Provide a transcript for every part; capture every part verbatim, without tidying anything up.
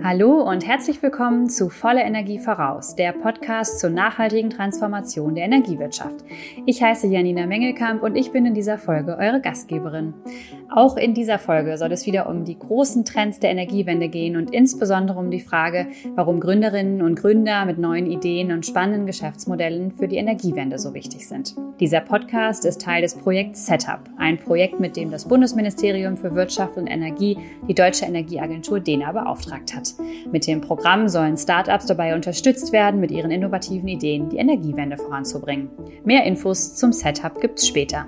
Hallo und herzlich willkommen zu Volle Energie voraus, der Podcast zur nachhaltigen Transformation der Energiewirtschaft. Ich heiße Janina Mengelkamp und ich bin in dieser Folge eure Gastgeberin. Auch in dieser Folge soll es wieder um die großen Trends der Energiewende gehen und insbesondere um die Frage, warum Gründerinnen und Gründer mit neuen Ideen und spannenden Geschäftsmodellen für die Energiewende so wichtig sind. Dieser Podcast ist Teil des Projekts Setup, ein Projekt, mit dem das Bundesministerium für Wirtschaft und Energie die Deutsche Energieagentur Dena beauftragt hat. Mit dem Programm sollen Startups dabei unterstützt werden, mit ihren innovativen Ideen die Energiewende voranzubringen. Mehr Infos zum Setup gibt's später.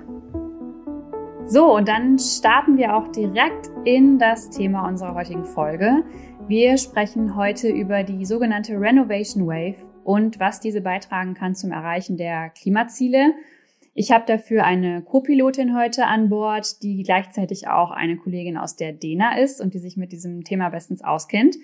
So, und dann starten wir auch direkt in das Thema unserer heutigen Folge. Wir sprechen heute über die sogenannte Renovation Wave und was diese beitragen kann zum Erreichen der Klimaziele. Ich habe dafür eine Co-Pilotin heute an Bord, die gleichzeitig auch eine Kollegin aus der Dena ist und die sich mit diesem Thema bestens auskennt.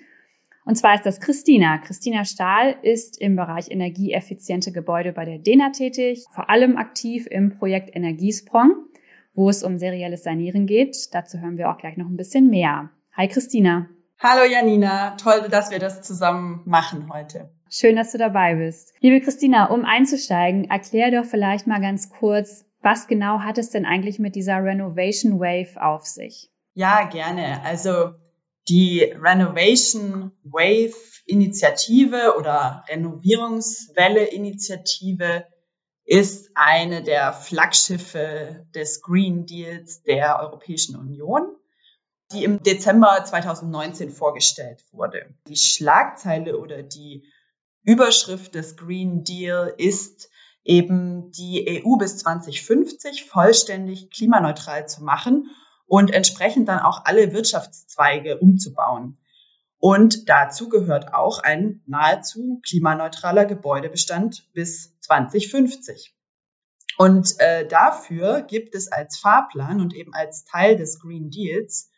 Und zwar ist das Christina. Christina Stahl ist im Bereich energieeffiziente Gebäude bei der Dena tätig, vor allem aktiv im Projekt Energiesprong, wo es um serielles Sanieren geht. Dazu hören wir auch gleich noch ein bisschen mehr. Hi Christina. Hallo Janina, toll, dass wir das zusammen machen heute. Schön, dass du dabei bist. Liebe Christina, um einzusteigen, erklär doch vielleicht mal ganz kurz, was genau hat es denn eigentlich mit dieser Renovation Wave auf sich? Ja, gerne. Also die Renovation Wave Initiative oder Renovierungswelle Initiative ist eine der Flaggschiffe des Green Deals der Europäischen Union, die im Dezember zweitausendneunzehn vorgestellt wurde. Die Schlagzeile oder die Überschrift des Green Deal ist eben, die E U bis zweitausendfünfzig vollständig klimaneutral zu machen und entsprechend dann auch alle Wirtschaftszweige umzubauen. Und dazu gehört auch ein nahezu klimaneutraler Gebäudebestand bis zweitausendfünfzig. Und äh, dafür gibt es als Fahrplan und eben als Teil des Green Deals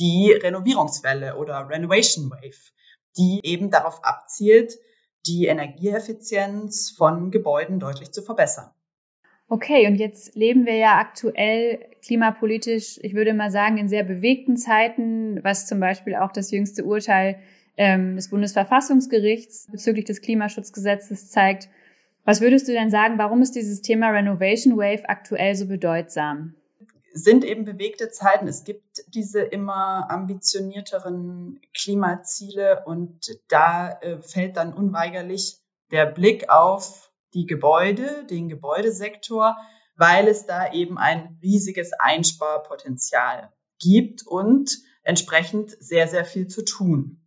die Renovierungswelle oder Renovation Wave, die eben darauf abzielt, die Energieeffizienz von Gebäuden deutlich zu verbessern. Okay, und jetzt leben wir ja aktuell klimapolitisch, ich würde mal sagen, in sehr bewegten Zeiten, was zum Beispiel auch das jüngste Urteil ähm, des Bundesverfassungsgerichts bezüglich des Klimaschutzgesetzes zeigt. Was würdest du denn sagen, warum ist dieses Thema Renovation Wave aktuell so bedeutsam? Sind eben bewegte Zeiten. Es gibt diese immer ambitionierteren Klimaziele und da äh, fällt dann unweigerlich der Blick auf die Gebäude, den Gebäudesektor, weil es da eben ein riesiges Einsparpotenzial gibt und entsprechend sehr, sehr viel zu tun.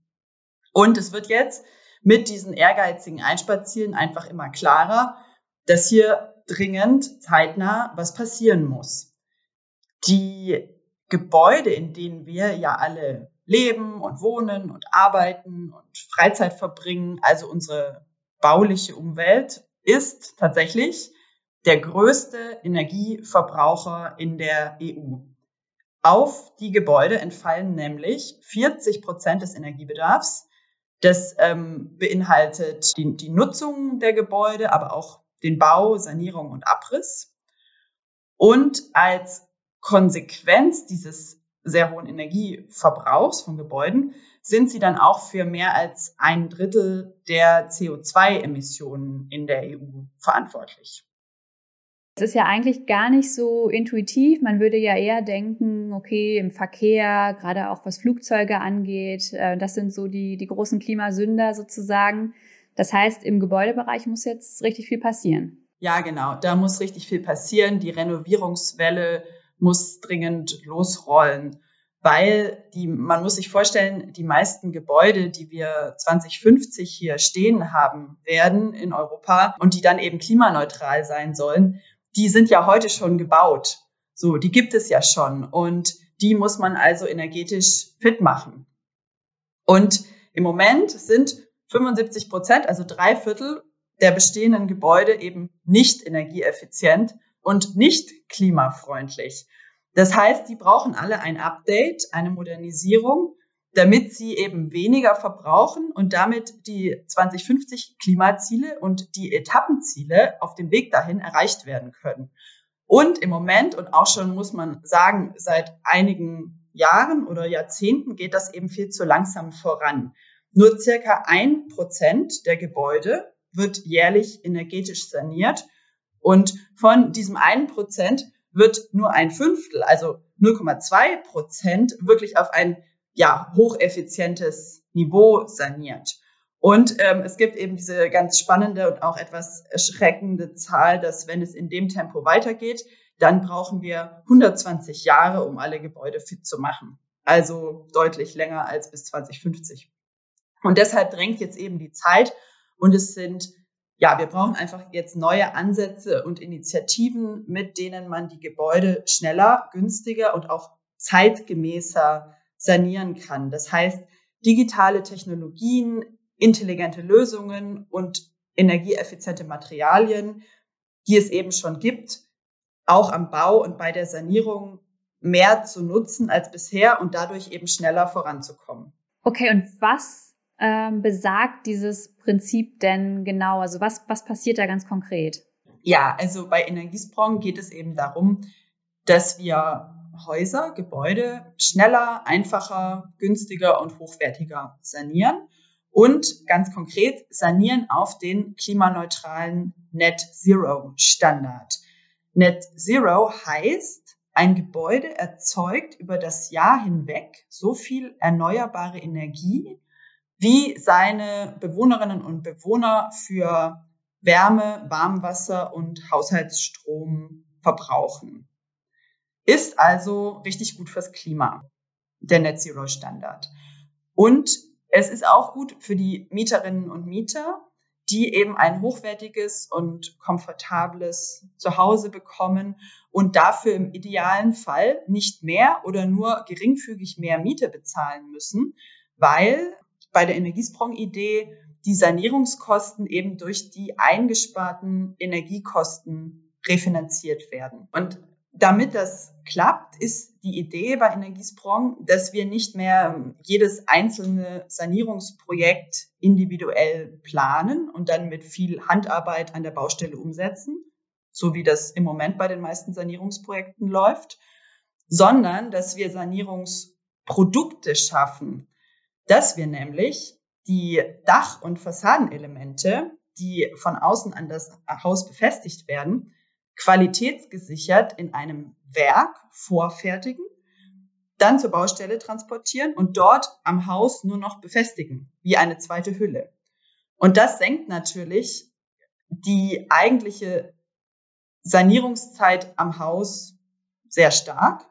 Und es wird jetzt mit diesen ehrgeizigen Einsparzielen einfach immer klarer, dass hier dringend, zeitnah was passieren muss. Die Gebäude, in denen wir ja alle leben und wohnen und arbeiten und Freizeit verbringen, also unsere bauliche Umwelt, ist tatsächlich der größte Energieverbraucher in der E U. Auf die Gebäude entfallen nämlich vierzig Prozent des Energiebedarfs. Das ähm, beinhaltet die, die Nutzung der Gebäude, aber auch den Bau, Sanierung und Abriss. Und als Konsequenz dieses sehr hohen Energieverbrauchs von Gebäuden sind sie dann auch für mehr als ein Drittel der C O zwei Emissionen in der E U verantwortlich. Das ist ja eigentlich gar nicht so intuitiv. Man würde ja eher denken, okay, im Verkehr, gerade auch was Flugzeuge angeht, das sind so die, die großen Klimasünder sozusagen. Das heißt, im Gebäudebereich muss jetzt richtig viel passieren. Ja, genau, da muss richtig viel passieren. Die Renovierungswelle muss dringend losrollen, weil die, man muss sich vorstellen, die meisten Gebäude, die wir zweitausendfünfzig hier stehen haben werden in Europa und die dann eben klimaneutral sein sollen, die sind ja heute schon gebaut. So, die gibt es ja schon und die muss man also energetisch fit machen. Und im Moment sind fünfundsiebzig Prozent, also drei Viertel der bestehenden Gebäude eben nicht energieeffizient und nicht klimafreundlich. Das heißt, die brauchen alle ein Update, eine Modernisierung damit sie eben weniger verbrauchen und damit die zwanzig fünfzig Klimaziele und die Etappenziele auf dem Weg dahin erreicht werden können. Und im Moment, und auch schon muss man sagen, seit einigen Jahren oder Jahrzehnten geht das eben viel zu langsam voran. Nur circa ein Prozent der Gebäude wird jährlich energetisch saniert und von diesem einen Prozent wird nur ein Fünftel, also null Komma zwei Prozent, wirklich auf ein ja hocheffizientes Niveau saniert. Und ähm, es gibt eben diese ganz spannende und auch etwas erschreckende Zahl, dass wenn es in dem Tempo weitergeht, dann brauchen wir hundertzwanzig Jahre, um alle Gebäude fit zu machen. Also deutlich länger als bis zwanzig fünfzig. Und deshalb drängt jetzt eben die Zeit und es sind, ja, wir brauchen einfach jetzt neue Ansätze und Initiativen, mit denen man die Gebäude schneller, günstiger und auch zeitgemäßer sanieren kann. Das heißt, digitale Technologien, intelligente Lösungen und energieeffiziente Materialien, die es eben schon gibt, auch am Bau und bei der Sanierung mehr zu nutzen als bisher und dadurch eben schneller voranzukommen. Okay, und was ähm, besagt dieses Prinzip denn genau? Also was, was passiert da ganz konkret? Ja, also bei Energiesprong geht es eben darum, dass wir Häuser, Gebäude schneller, einfacher, günstiger und hochwertiger sanieren. Und ganz konkret sanieren auf den klimaneutralen Net-Zero-Standard. Net-Zero heißt, ein Gebäude erzeugt über das Jahr hinweg so viel erneuerbare Energie, wie seine Bewohnerinnen und Bewohner für Wärme, Warmwasser und Haushaltsstrom verbrauchen. Ist also richtig gut fürs Klima, der Net-Zero-Standard. Und es ist auch gut für die Mieterinnen und Mieter, die eben ein hochwertiges und komfortables Zuhause bekommen und dafür im idealen Fall nicht mehr oder nur geringfügig mehr Miete bezahlen müssen, weil bei der Energiesprong-Idee die Sanierungskosten eben durch die eingesparten Energiekosten refinanziert werden. Und damit das klappt, ist die Idee bei Energiesprong, dass wir nicht mehr jedes einzelne Sanierungsprojekt individuell planen und dann mit viel Handarbeit an der Baustelle umsetzen, so wie das im Moment bei den meisten Sanierungsprojekten läuft, sondern dass wir Sanierungsprodukte schaffen, dass wir nämlich die Dach- und Fassadenelemente, die von außen an das Haus befestigt werden, qualitätsgesichert in einem Werk vorfertigen, dann zur Baustelle transportieren und dort am Haus nur noch befestigen, wie eine zweite Hülle. Und das senkt natürlich die eigentliche Sanierungszeit am Haus sehr stark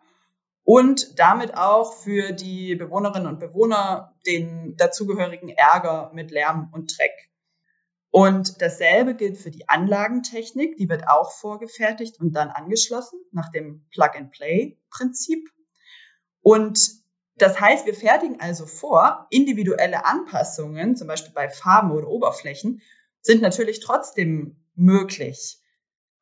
und damit auch für die Bewohnerinnen und Bewohner den dazugehörigen Ärger mit Lärm und Dreck. Und dasselbe gilt für die Anlagentechnik, die wird auch vorgefertigt und dann angeschlossen nach dem Plug-and-Play-Prinzip. Und das heißt, wir fertigen also vor, individuelle Anpassungen, zum Beispiel bei Farben oder Oberflächen, sind natürlich trotzdem möglich.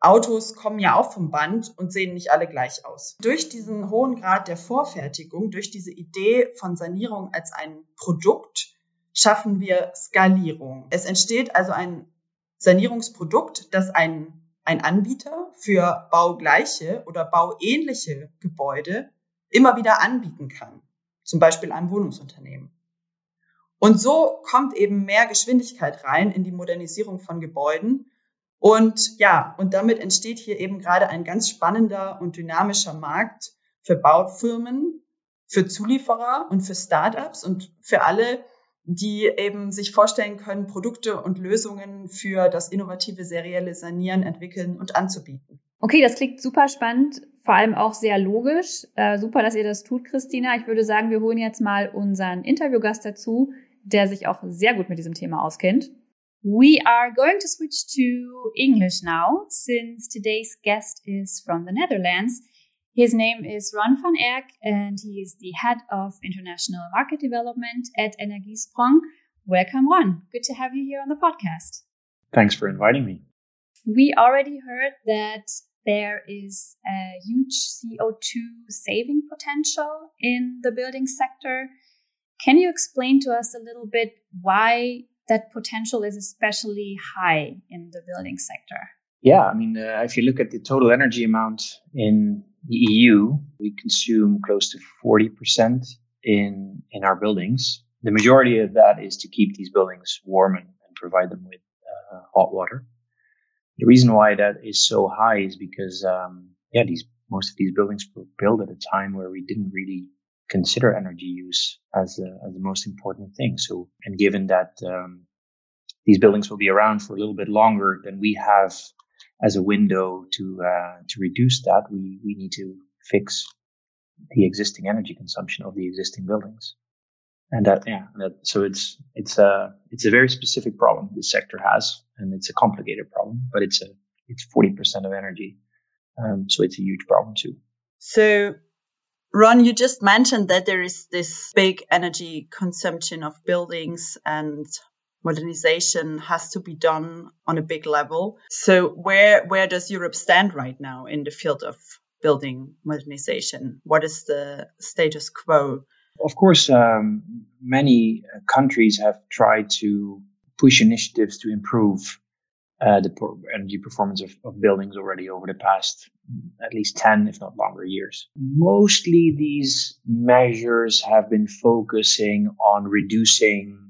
Autos kommen ja auch vom Band und sehen nicht alle gleich aus. Durch diesen hohen Grad der Vorfertigung, durch diese Idee von Sanierung als ein Produkt, schaffen wir Skalierung. Es entsteht also ein Sanierungsprodukt, das ein, ein Anbieter für baugleiche oder bauähnliche Gebäude immer wieder anbieten kann, zum Beispiel einem Wohnungsunternehmen. Und so kommt eben mehr Geschwindigkeit rein in die Modernisierung von Gebäuden. Und ja, und damit entsteht hier eben gerade ein ganz spannender und dynamischer Markt für Baufirmen, für Zulieferer und für Startups und für alle, die eben sich vorstellen können, Produkte und Lösungen für das innovative serielle Sanieren entwickeln und anzubieten. Okay, das klingt super spannend, vor allem auch sehr logisch. Äh, super, dass ihr das tut, Christina. Ich würde sagen, wir holen jetzt mal unseren Interviewgast dazu, der sich auch sehr gut mit diesem Thema auskennt. We are going to switch to English now, since today's guest is from the Netherlands. His name is Ron van Erk, and he is the head of international market development at Energiesprong. Welcome, Ron. Good to have you here on the podcast. Thanks for inviting me. We already heard that there is a huge C O two saving potential in the building sector. Can you explain to us a little bit why that potential is especially high in the building sector? Yeah, I mean, uh, if you look at the total energy amount in the E U, we consume close to forty percent in, in our buildings. The majority of that is to keep these buildings warm and, and provide them with uh, hot water. The reason why that is so high is because, um, yeah, these most of these buildings were built at a time where we didn't really consider energy use as, a, as the most important thing. So, and given that um, these buildings will be around for a little bit longer than we have as a window to uh, to reduce that, we, we need to fix the existing energy consumption of the existing buildings. And that, yeah, that, so it's it's a it's a very specific problem this sector has, and it's a complicated problem, but it's a it's forty percent of energy, um, so it's a huge problem too. So, Ron, you just mentioned that there is this big energy consumption of buildings and modernization has to be done on a big level. So where where does Europe stand right now in the field of building modernization? What is the status quo? Of course, um, many countries have tried to push initiatives to improve uh, the energy performance of, of buildings already over the past at least ten, if not longer, years. Mostly these measures have been focusing on reducing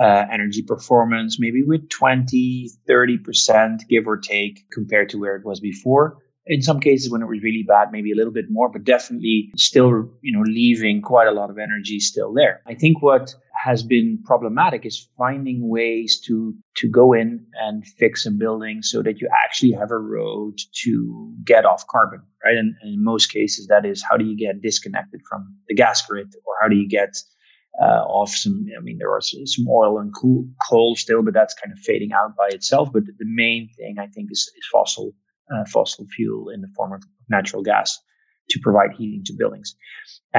Uh, energy performance, maybe with twenty, thirty percent, give or take, compared to where it was before. In some cases, when it was really bad, maybe a little bit more, but definitely still, you know, leaving quite a lot of energy still there. I think what has been problematic is finding ways to, to go in and fix a building so that you actually have a road to get off carbon, right? And, and in most cases, that is, how do you get disconnected from the gas grid, or how do you get Uh, off some, I mean, there are some oil and coal, coal still, but that's kind of fading out by itself. But the main thing, I think, is, is fossil uh, fossil fuel in the form of natural gas to provide heating to buildings.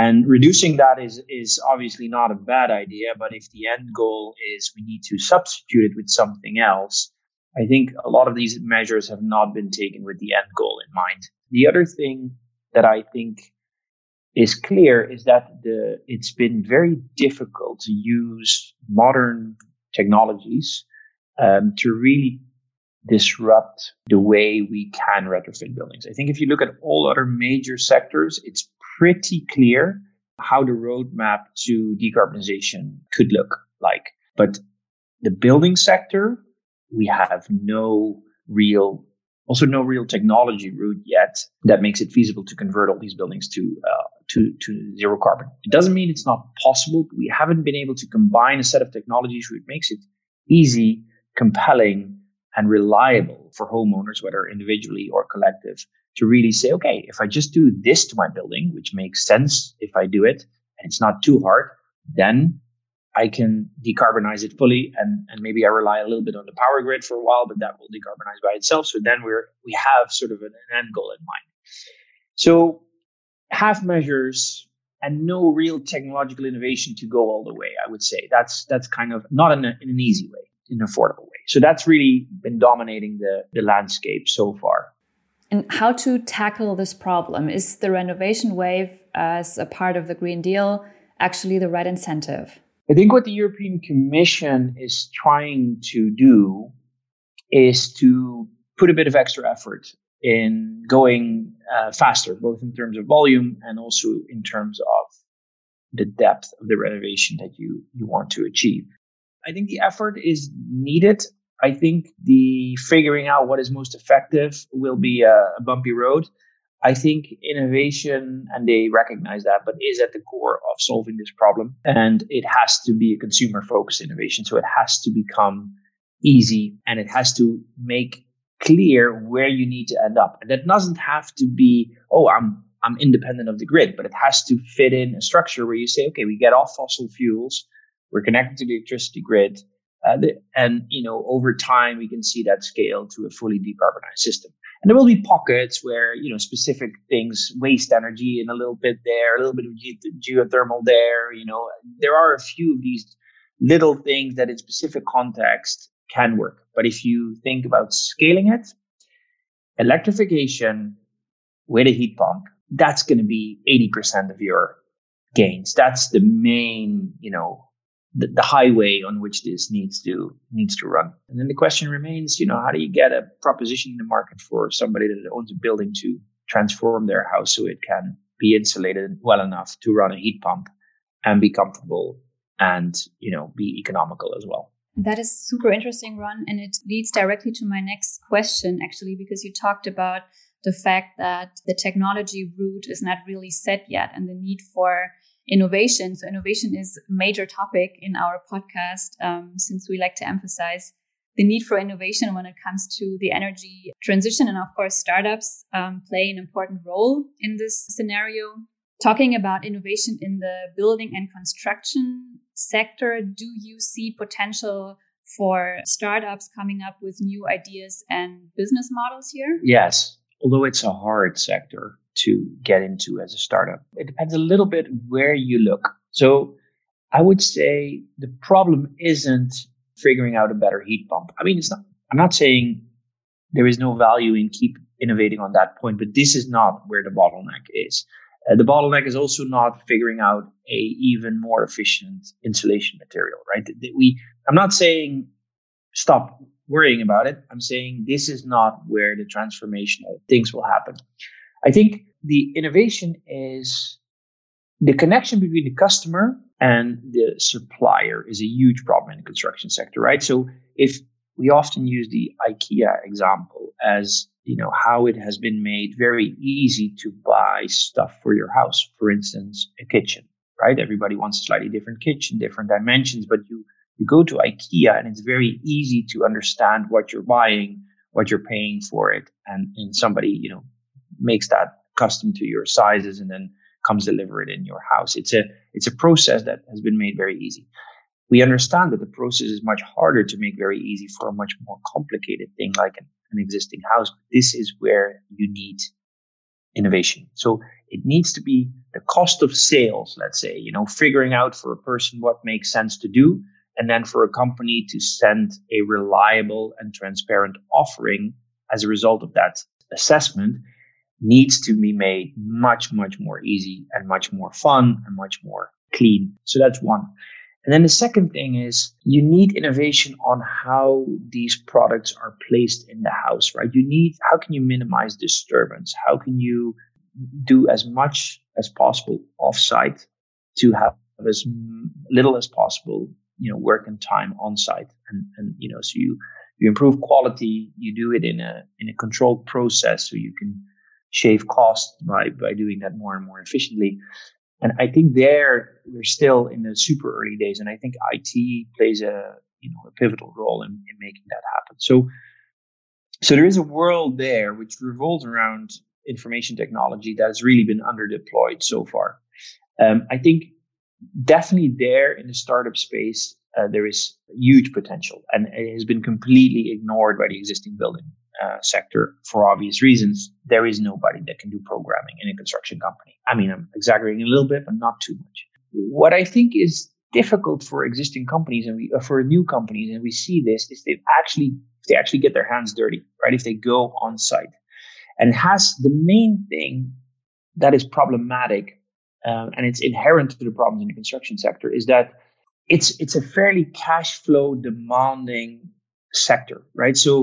And reducing that is is obviously not a bad idea, but if the end goal is we need to substitute it with something else, I think a lot of these measures have not been taken with the end goal in mind. The other thing that I think is clear is that the, it's been very difficult to use modern technologies um, to really disrupt the way we can retrofit buildings. I think if you look at all other major sectors, it's pretty clear how the roadmap to decarbonization could look like. But the building sector, we have no real Also, no real technology route yet that makes it feasible to convert all these buildings to uh, to, to zero carbon. It doesn't mean it's not possible. We haven't been able to combine a set of technologies which makes it easy, compelling, and reliable for homeowners, whether individually or collective, to really say, okay, if I just do this to my building, which makes sense if I do it, and it's not too hard, then I can decarbonize it fully, and, and maybe I rely a little bit on the power grid for a while, but that will decarbonize by itself. So then we're we have sort of an, an end goal in mind. So half measures and no real technological innovation to go all the way, I would say. That's that's kind of not in, a, in an easy way, in an affordable way. So that's really been dominating the, the landscape so far. And how to tackle this problem? Is the renovation wave as a part of the Green Deal actually the right incentive? I think what the European Commission is trying to do is to put a bit of extra effort in going uh, faster, both in terms of volume and also in terms of the depth of the renovation that you, you want to achieve. I think the effort is needed. I think the figuring out what is most effective will be a, a bumpy road. I think innovation, and they recognize that, but is at the core of solving this problem. And it has to be a consumer-focused innovation. So it has to become easy, and it has to make clear where you need to end up. And that doesn't have to be, oh, I'm I'm independent of the grid, but it has to fit in a structure where you say, okay, we get off fossil fuels, we're connected to the electricity grid, uh, the, and you know, over time we can see that scale to a fully decarbonized system. And there will be pockets where, you know, specific things, waste energy and a little bit there, a little bit of ge- geothermal there, you know, there are a few of these little things that in specific context can work. But if you think about scaling it, electrification with a heat pump, that's going to be eighty percent of your gains. That's the main, you know, the, the highway on which this needs to needs to run. And then the question remains, you know, how do you get a proposition in the market for somebody that owns a building to transform their house so it can be insulated well enough to run a heat pump and be comfortable and, you know, be economical as well. That is super interesting, Ron. And it leads directly to my next question, actually, because you talked about the fact that the technology route is not really set yet and the need for innovation. So innovation is a major topic in our podcast, um, since we like to emphasize the need for innovation when it comes to the energy transition. And of course, startups um, play an important role in this scenario. Talking about innovation in the building and construction sector, do you see potential for startups coming up with new ideas and business models here? Yes, although it's a hard sector to get into as a startup. It depends a little bit where you look. So I would say the problem isn't figuring out a better heat pump. I mean, it's not, I'm not saying there is no value in keep innovating on that point, but this is not where the bottleneck is. Uh, the bottleneck is also not figuring out a even more efficient insulation material, right? We, I'm not saying stop worrying about it. I'm saying this is not where the transformational things will happen. I think the innovation is the connection between the customer and the supplier is a huge problem in the construction sector, right? So if we often use the IKEA example as, you know, how it has been made very easy to buy stuff for your house, for instance, a kitchen, right? Everybody wants a slightly different kitchen, different dimensions, but you, you go to IKEA and it's very easy to understand what you're buying, what you're paying for it. And, and somebody, you know, makes that custom to your sizes and then comes deliver it in your house. It's a, it's a process that has been made very easy. We understand that the process is much harder to make very easy for a much more complicated thing like an, an existing house. This is where you need innovation. So it needs to be the cost of sales, let's say, you know, figuring out for a person what makes sense to do, and then for a company to send a reliable and transparent offering as a result of that assessment needs to be made much, much more easy and much more fun and much more clean. So that's one. And then the second thing is you need innovation on how these products are placed in the house, right? You need, how can you minimize disturbance? How can you do as much as possible offsite to have as little as possible, you know, work and time on site? And, and, you know, so you, you improve quality, you do it in a, in a controlled process so you can shave costs by, by doing that more and more efficiently. And I think there we're still in the super early days. And I think I T plays a, you know, a pivotal role in, in making that happen. So, so there is a world there which revolves around information technology that has really been underdeployed so far. Um, I think definitely there in the startup space, uh, there is huge potential and it has been completely ignored by the existing building Uh, sector for obvious reasons. There is nobody that can do programming in a construction company. I mean, I'm exaggerating a little bit, but not too much. What I think is difficult for existing companies and we, uh, for new companies, and we see this, is they actually they actually get their hands dirty, right? If they go on site, and has the main thing that is problematic, um, and it's inherent to the problems in the construction sector, is that it's it's a fairly cash flow demanding sector, right? So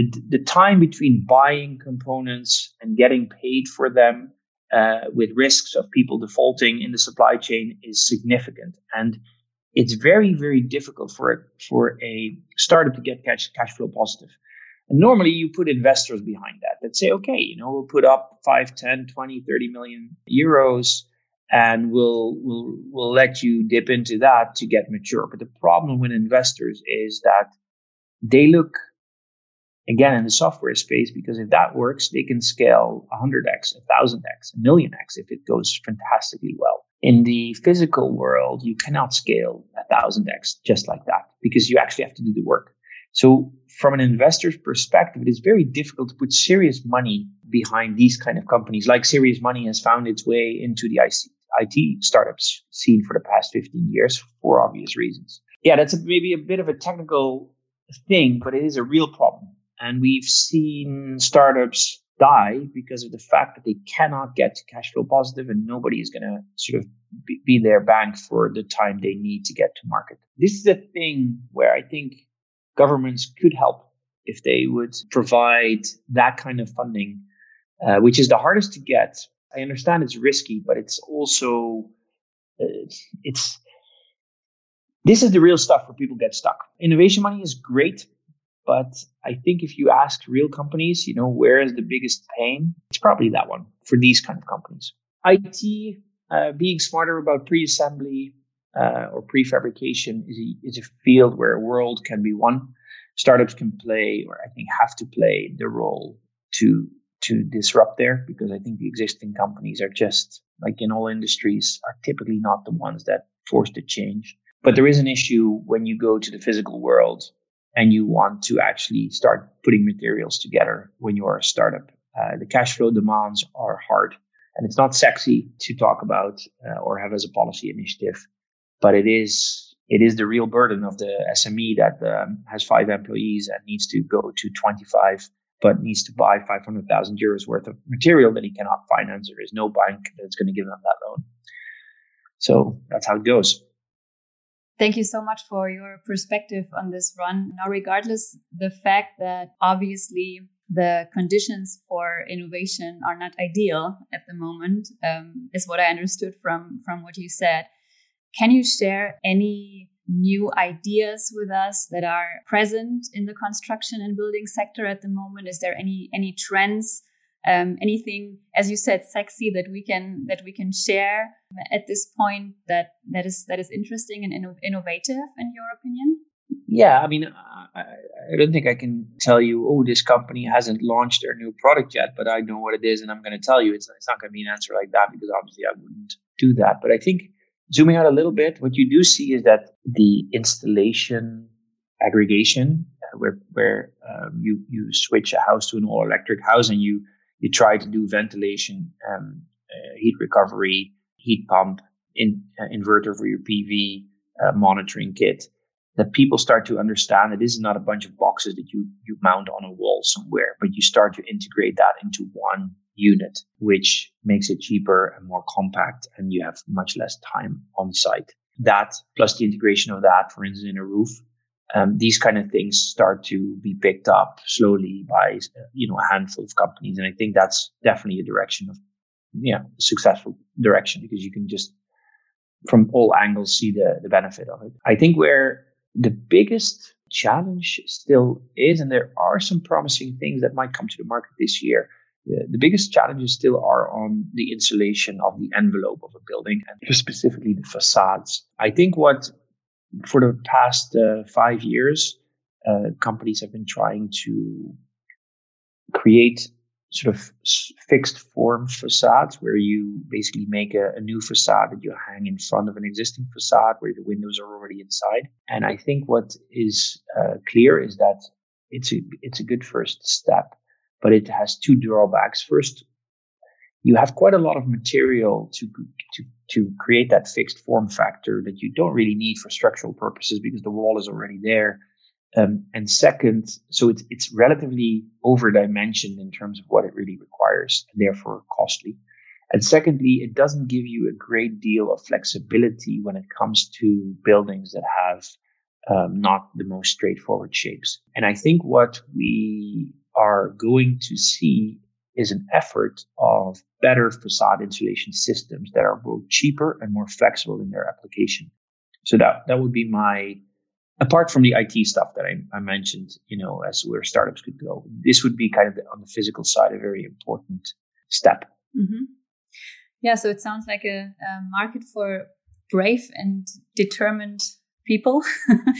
The, the time between buying components and getting paid for them uh, with risks of people defaulting in the supply chain is significant. And it's very, very difficult for a, for a startup to get cash, cash flow positive. And normally you put investors behind that that say, okay, you know, we'll put up five, ten, twenty, thirty million euros and we'll, we'll, we'll let you dip into that to get mature. But the problem with investors is that they look, again, in the software space, because if that works, they can scale one hundred x, one thousand x, one million x if it goes fantastically well. In the physical world, you cannot scale one thousand x just like that because you actually have to do the work. So from an investor's perspective, it is very difficult to put serious money behind these kind of companies. Like serious money has found its way into the I T startups scene for the past fifteen years for obvious reasons. Yeah, that's a, maybe a bit of a technical thing, but it is a real problem. And we've seen startups die because of the fact that they cannot get to cash flow positive, and nobody is going to sort of be, be their bank for the time they need to get to market. This is a thing where I think governments could help if they would provide that kind of funding, uh, which is the hardest to get. I understand it's risky, but it's also, uh, it's, this is the real stuff where people get stuck. Innovation money is great, but I think if you ask real companies, you know, where is the biggest pain? It's probably that one for these kind of companies. I T, uh, being smarter about pre-assembly uh, or prefabrication is a, is a field where a world can be won. Startups can play, or I think have to play, the role to to disrupt there, because I think the existing companies are just, like in all industries, are typically not the ones that force the change. But there is an issue when you go to the physical world and you want to actually start putting materials together when you are a startup. Uh, the cash flow demands are hard, and it's not sexy to talk about uh, or have as a policy initiative, but it is it is the real burden of the S M E that um, has five employees and needs to go to twenty-five, but needs to buy five hundred thousand euros worth of material that he cannot finance. There is no bank that's going to give them that loan. So that's how it goes. Thank you so much for your perspective on this, Ron. Now, regardless the fact that obviously the conditions for innovation are not ideal at the moment, um, is what I understood from, from what you said. Can you share any new ideas with us that are present in the construction and building sector at the moment? Is there any any trends, um, anything, as you said, sexy that we can that we can share at this point that, that is that is interesting and inno- innovative in your opinion? Yeah, I mean, I, I don't think I can tell you, oh, this company hasn't launched their new product yet, but I know what it is and I'm going to tell you. It's it's not going to be an answer like that, because obviously I wouldn't do that. But I think, zooming out a little bit, what you do see is that the installation aggregation, uh, where where um, you you switch a house to an all electric house and you you try to do ventilation, um, uh, heat recovery, heat pump, in, uh, inverter for your P V, uh, monitoring kit, that people start to understand that this is not a bunch of boxes that you you mount on a wall somewhere, but you start to integrate that into one unit, which makes it cheaper and more compact, and you have much less time on site. That, plus the integration of that, for instance, in a roof, um, these kind of things start to be picked up slowly by, you know, a handful of companies. And I think that's definitely a direction of, yeah, a successful direction, because you can just, from all angles, see the, the benefit of it. I think where the biggest challenge still is, and there are some promising things that might come to the market this year, the biggest challenges still are on the insulation of the envelope of a building, and specifically the facades. I think what, for the past uh, five years, uh, companies have been trying to create sort of fixed form facades, where you basically make a, a new facade that you hang in front of an existing facade where the windows are already inside. And I think what is uh, clear is that it's a, it's a good first step. But it has two drawbacks. First, you have quite a lot of material to, to to create that fixed form factor that you don't really need for structural purposes, because the wall is already there. Um, and second, so it's it's relatively overdimensioned in terms of what it really requires, and therefore costly. And secondly, it doesn't give you a great deal of flexibility when it comes to buildings that have um, not the most straightforward shapes. And I think what we are going to see is an effort of better facade insulation systems that are both cheaper and more flexible in their application. So that that would be my, apart from the I T stuff that I, I mentioned, you know, as where startups could go, this would be kind of the, on the physical side, a very important step. Mm-hmm. Yeah, so it sounds like a, a market for brave and determined people.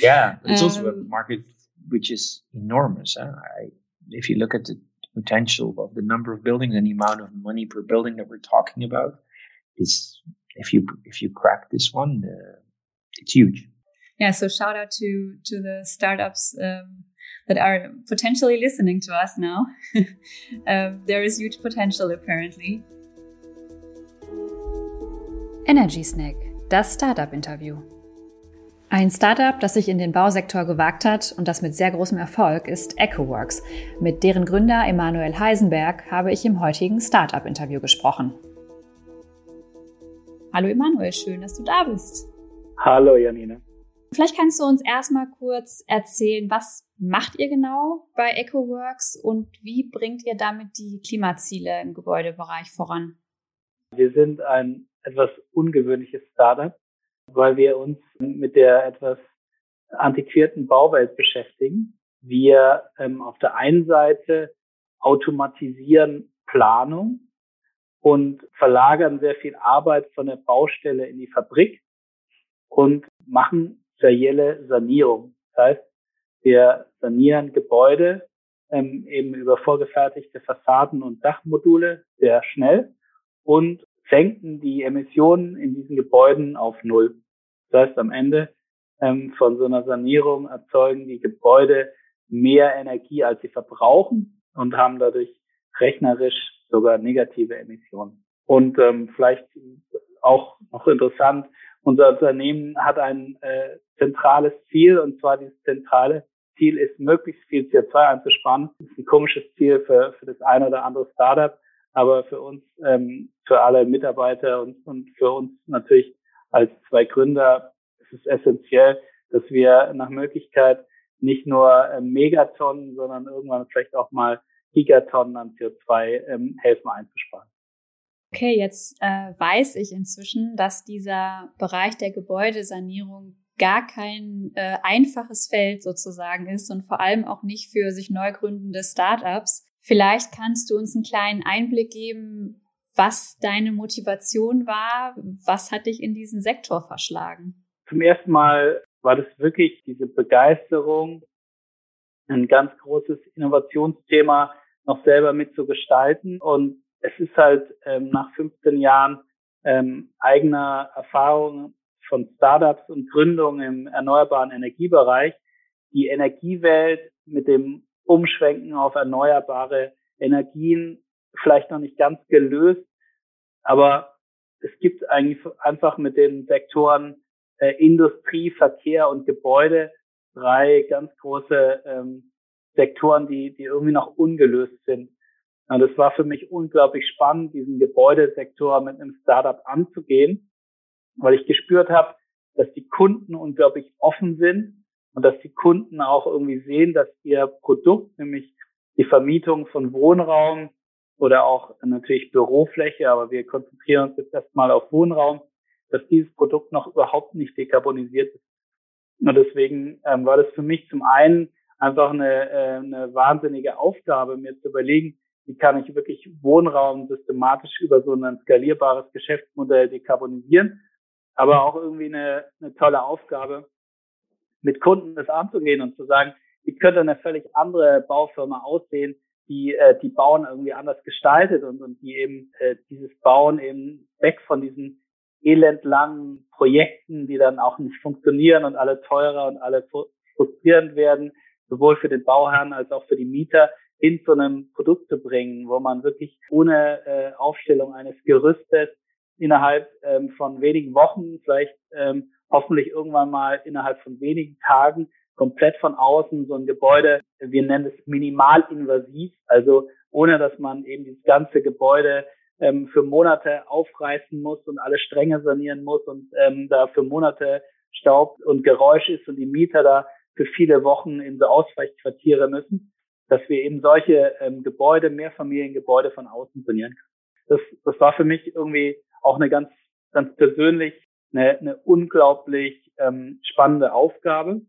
Yeah, it's also um, a market which is enormous. Huh? I If you look at the potential of the number of buildings and the amount of money per building that we're talking about, is if you if you crack this one, uh, it's huge. Yeah. So shout out to to the startups um, that are potentially listening to us now. um, there is huge potential apparently. Energy Snack, das Startup-Interview. Ein Startup, das sich in den Bausektor gewagt hat und das mit sehr großem Erfolg, ist EcoWorks. Mit deren Gründer Emanuel Heisenberg habe ich im heutigen Startup-Interview gesprochen. Hallo Emanuel, schön, dass du da bist. Hallo Janina. Vielleicht kannst du uns erstmal kurz erzählen, was macht ihr genau bei EcoWorks und wie bringt ihr damit die Klimaziele im Gebäudebereich voran? Wir sind ein etwas ungewöhnliches Startup, weil wir uns mit der etwas antiquierten Bauwelt beschäftigen. Wir ähm, auf der einen Seite automatisieren Planung und verlagern sehr viel Arbeit von der Baustelle in die Fabrik und machen serielle Sanierung. Das heißt, wir sanieren Gebäude ähm, eben über vorgefertigte Fassaden und Dachmodule sehr schnell und senken die Emissionen in diesen Gebäuden auf null. Das heißt, am Ende ähm, von so einer Sanierung erzeugen die Gebäude mehr Energie, als sie verbrauchen und haben dadurch rechnerisch sogar negative Emissionen. Und ähm, vielleicht auch noch interessant, unser Unternehmen hat ein äh, zentrales Ziel, und zwar dieses zentrale Ziel ist, möglichst viel C O zwei einzusparen. Das ist ein komisches Ziel für, für das eine oder andere Startup, aber für uns, ähm, für alle Mitarbeiter und, und für uns natürlich als zwei Gründer ist es essentiell, dass wir nach Möglichkeit nicht nur äh, Megatonnen, sondern irgendwann vielleicht auch mal Gigatonnen an C O zwei ähm, helfen einzusparen. Okay, jetzt äh, weiß ich inzwischen, dass dieser Bereich der Gebäudesanierung gar kein äh, einfaches Feld sozusagen ist und vor allem auch nicht für sich neu gründende Startups. Vielleicht kannst du uns einen kleinen Einblick geben, was deine Motivation war, was hat dich in diesen Sektor verschlagen? Zum ersten Mal war das wirklich diese Begeisterung, ein ganz großes Innovationsthema noch selber mitzugestalten. Und es ist halt ähm, nach fünfzehn Jahren ähm, eigener Erfahrung von Startups und Gründungen im erneuerbaren Energiebereich, die Energiewelt mit dem Umschwenken auf erneuerbare Energien vielleicht noch nicht ganz gelöst, aber es gibt eigentlich einfach mit den Sektoren äh, Industrie, Verkehr und Gebäude drei ganz große ähm, Sektoren, die die irgendwie noch ungelöst sind. Und das war für mich unglaublich spannend, diesen Gebäudesektor mit einem Startup anzugehen, weil ich gespürt habe, dass die Kunden unglaublich offen sind. Und dass die Kunden auch irgendwie sehen, dass ihr Produkt, nämlich die Vermietung von Wohnraum oder auch natürlich Bürofläche, aber wir konzentrieren uns jetzt erstmal auf Wohnraum, dass dieses Produkt noch überhaupt nicht dekarbonisiert ist. Und deswegen ähm, war das für mich zum einen einfach eine, äh, eine wahnsinnige Aufgabe, mir zu überlegen, wie kann ich wirklich Wohnraum systematisch über so ein skalierbares Geschäftsmodell dekarbonisieren, aber auch irgendwie eine, eine tolle Aufgabe, mit Kunden das anzugehen und zu sagen, wie könnte eine völlig andere Baufirma aussehen, die äh, die Bauen irgendwie anders gestaltet und, und die eben äh, dieses Bauen eben weg von diesen elendlangen Projekten, die dann auch nicht funktionieren und alle teurer und alle frustrierend werden, sowohl für den Bauherrn als auch für die Mieter, hin zu einem Produkt zu bringen, wo man wirklich ohne äh, Aufstellung eines Gerüstes innerhalb ähm, von wenigen Wochen vielleicht ähm, hoffentlich irgendwann mal innerhalb von wenigen Tagen komplett von außen so ein Gebäude, wir nennen es minimalinvasiv, also ohne, dass man eben dieses ganze Gebäude ähm, für Monate aufreißen muss und alle Stränge sanieren muss und ähm, da für Monate Staub und Geräusch ist und die Mieter da für viele Wochen in so Ausweichquartiere müssen, dass wir eben solche ähm, Gebäude, Mehrfamiliengebäude von außen sanieren können. Das, das war für mich irgendwie auch eine ganz, ganz persönlich Eine, eine unglaublich ähm, spannende Aufgabe.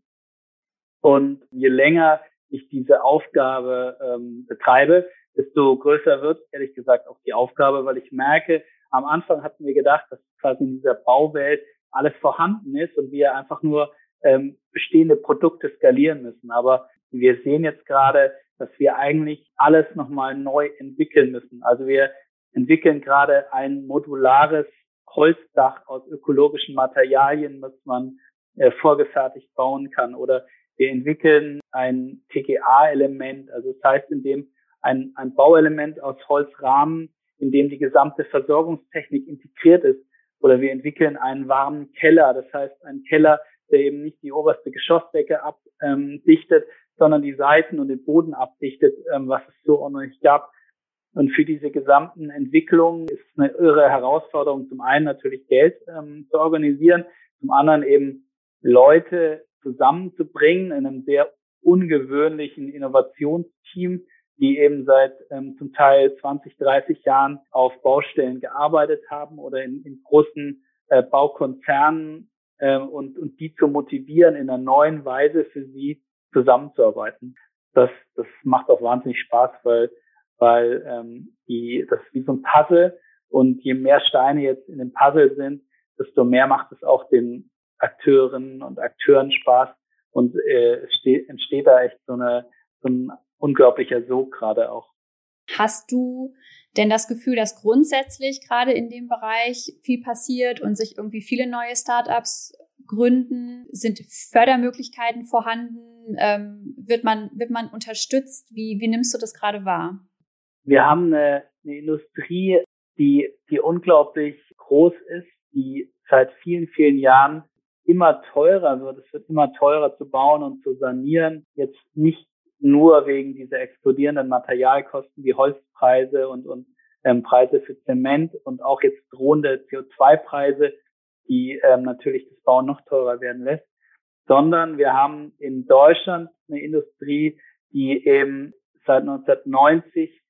Und je länger ich diese Aufgabe ähm, betreibe, desto größer wird, ehrlich gesagt, auch die Aufgabe, weil ich merke, am Anfang hatten wir gedacht, dass quasi in dieser Bauwelt alles vorhanden ist und wir einfach nur ähm, bestehende Produkte skalieren müssen. Aber wir sehen jetzt gerade, dass wir eigentlich alles nochmal neu entwickeln müssen. Also wir entwickeln gerade ein modulares Holzdach aus ökologischen Materialien, was man äh, vorgefertigt bauen kann. Oder wir entwickeln ein T G A-Element, also das heißt, in dem ein, ein Bauelement aus Holzrahmen, in dem die gesamte Versorgungstechnik integriert ist. Oder wir entwickeln einen warmen Keller, das heißt, einen Keller, der eben nicht die oberste Geschossdecke abdichtet, sondern die Seiten und den Boden abdichtet, was es so auch noch nicht gab. Und für diese gesamten Entwicklungen ist es eine irre Herausforderung, zum einen natürlich Geld ähm, zu organisieren, zum anderen eben Leute zusammenzubringen in einem sehr ungewöhnlichen Innovationsteam, die eben seit ähm, zum Teil zwanzig, dreißig Jahren auf Baustellen gearbeitet haben oder in, in großen äh, Baukonzernen äh, und, und die zu motivieren, in einer neuen Weise für sie zusammenzuarbeiten. Das, das macht auch wahnsinnig Spaß, weil weil ähm, die, das ist wie so ein Puzzle und je mehr Steine jetzt in dem Puzzle sind, desto mehr macht es auch den Akteurinnen und Akteuren Spaß und äh, es steht, entsteht da echt so, eine, so ein unglaublicher Sog gerade auch. Hast du denn das Gefühl, dass grundsätzlich gerade in dem Bereich viel passiert und sich irgendwie viele neue Startups gründen? Sind Fördermöglichkeiten vorhanden? Ähm, wird man, wird man unterstützt? Wie, wie nimmst du das gerade wahr? Wir haben eine, eine Industrie, die, die unglaublich groß ist, die seit vielen, vielen Jahren immer teurer wird. Es wird immer teurer zu bauen und zu sanieren. Jetzt nicht nur wegen dieser explodierenden Materialkosten wie Holzpreise und, und ähm, Preise für Zement und auch jetzt drohende C O zwei Preise, die ähm, natürlich das Bauen noch teurer werden lässt, sondern wir haben in Deutschland eine Industrie, die eben seit neunzehnhundertneunzig